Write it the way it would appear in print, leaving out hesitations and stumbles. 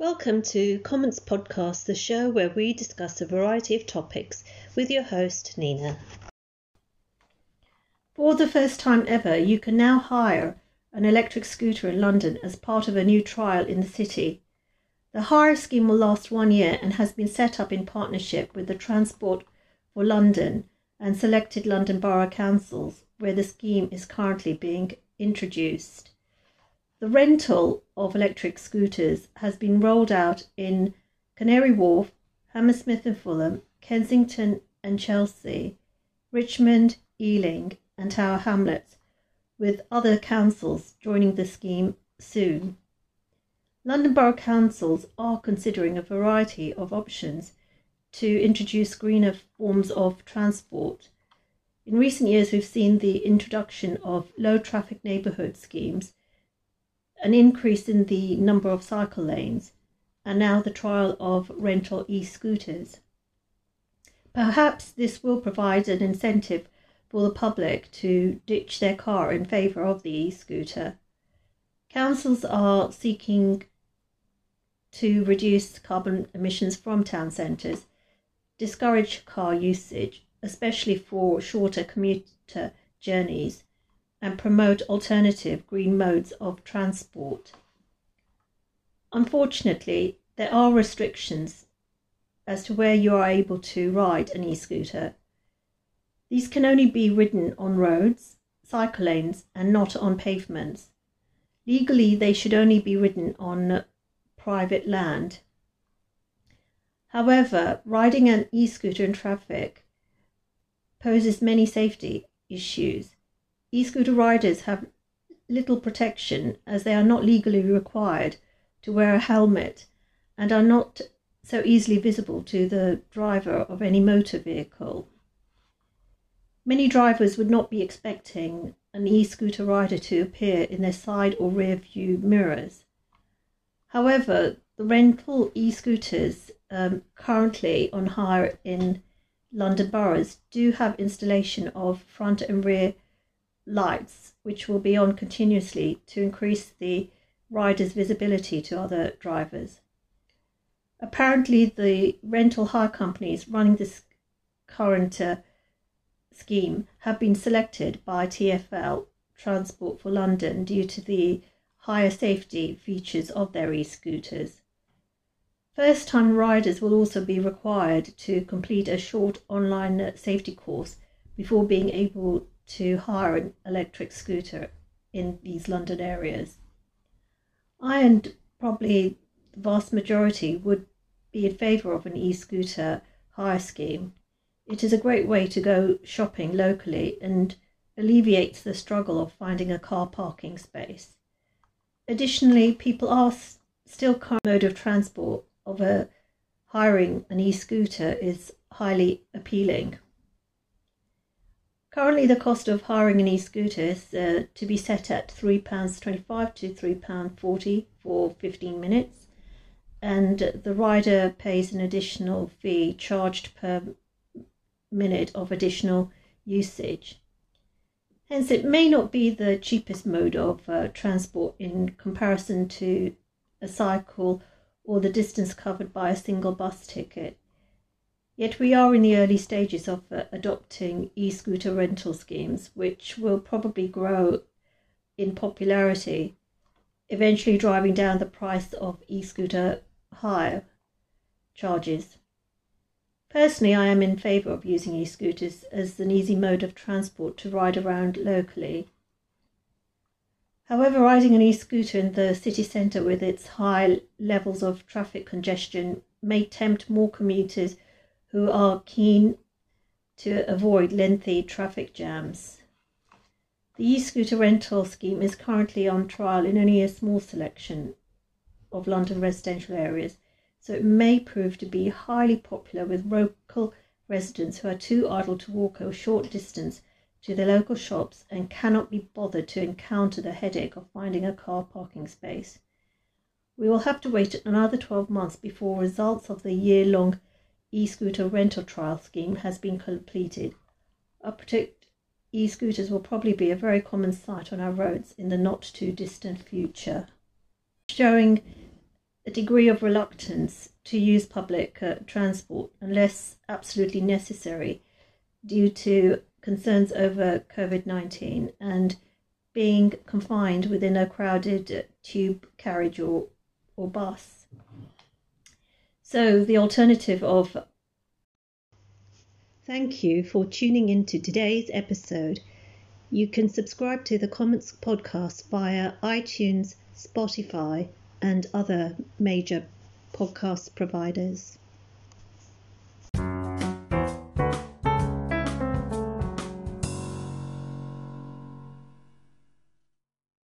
Welcome to Comments Podcast, the show where we discuss a variety of topics with your host, Nina. For the first time ever, you can now hire an electric scooter in London as part of a new trial in the city. The hire scheme will last 1 year and has been set up in partnership with the Transport for London and selected London borough councils, where the scheme is currently being introduced. The rental of electric scooters has been rolled out in Canary Wharf, Hammersmith and Fulham, Kensington and Chelsea, Richmond, Ealing and Tower Hamlets, with other councils joining the scheme soon. London borough councils are considering a variety of options to introduce greener forms of transport. In recent years, we've seen the introduction of low-traffic neighbourhood schemes, an increase in the number of cycle lanes, and now the trial of rental e-scooters. Perhaps this will provide an incentive for the public to ditch their car in favour of the e-scooter. Councils are seeking to reduce carbon emissions from town centres, discourage car usage, especially for shorter commuter journeys, and promote alternative green modes of transport. Unfortunately, there are restrictions as to where you are able to ride an e-scooter. These can only be ridden on roads, cycle lanes, and not on pavements. Legally, they should only be ridden on private land. However, riding an e-scooter in traffic poses many safety issues. E-scooter riders have little protection as they are not legally required to wear a helmet and are not so easily visible to the driver of any motor vehicle. Many drivers would not be expecting an e-scooter rider to appear in their side or rear view mirrors. However, the rental e-scooters currently on hire in London boroughs do have installation of front and rear lights, which will be on continuously to increase the rider's visibility to other drivers. Apparently, the rental hire companies running this current scheme have been selected by TfL, Transport for London, due to the higher safety features of their e-scooters. First-time riders will also be required to complete a short online safety course before being able to hire an electric scooter in these London areas. I and probably the vast majority would be in favour of an e-scooter hire scheme. It is a great way to go shopping locally and alleviates the struggle of finding a car parking space. Additionally, people are still current mode of transport of hiring an e-scooter is highly appealing. Currently, the cost of hiring an e-scooter is to be set at £3.25 to £3.40 for 15 minutes, and the rider pays an additional fee charged per minute of additional usage. Hence, it may not be the cheapest mode of transport in comparison to a cycle or the distance covered by a single bus ticket. Yet we are in the early stages of adopting e-scooter rental schemes, which will probably grow in popularity, eventually driving down the price of e-scooter hire charges. Personally, I am in favour of using e-scooters as an easy mode of transport to ride around locally. However, riding an e-scooter in the city centre with its high levels of traffic congestion may tempt more commuters who are keen to avoid lengthy traffic jams. The e-scooter rental scheme is currently on trial in only a small selection of London residential areas, so it may prove to be highly popular with local residents who are too idle to walk a short distance to their local shops and cannot be bothered to encounter the headache of finding a car parking space. We will have to wait another 12 months before results of the year-long e-scooter rental trial scheme has been completed. I predict e-scooters will probably be a very common sight on our roads in the not too distant future. Showing a degree of reluctance to use public transport unless absolutely necessary due to concerns over COVID-19 and being confined within a crowded tube, carriage or bus. So the alternative of... Thank you for tuning in to today's episode. You can subscribe to the Comments Podcast via iTunes, Spotify and other major podcast providers.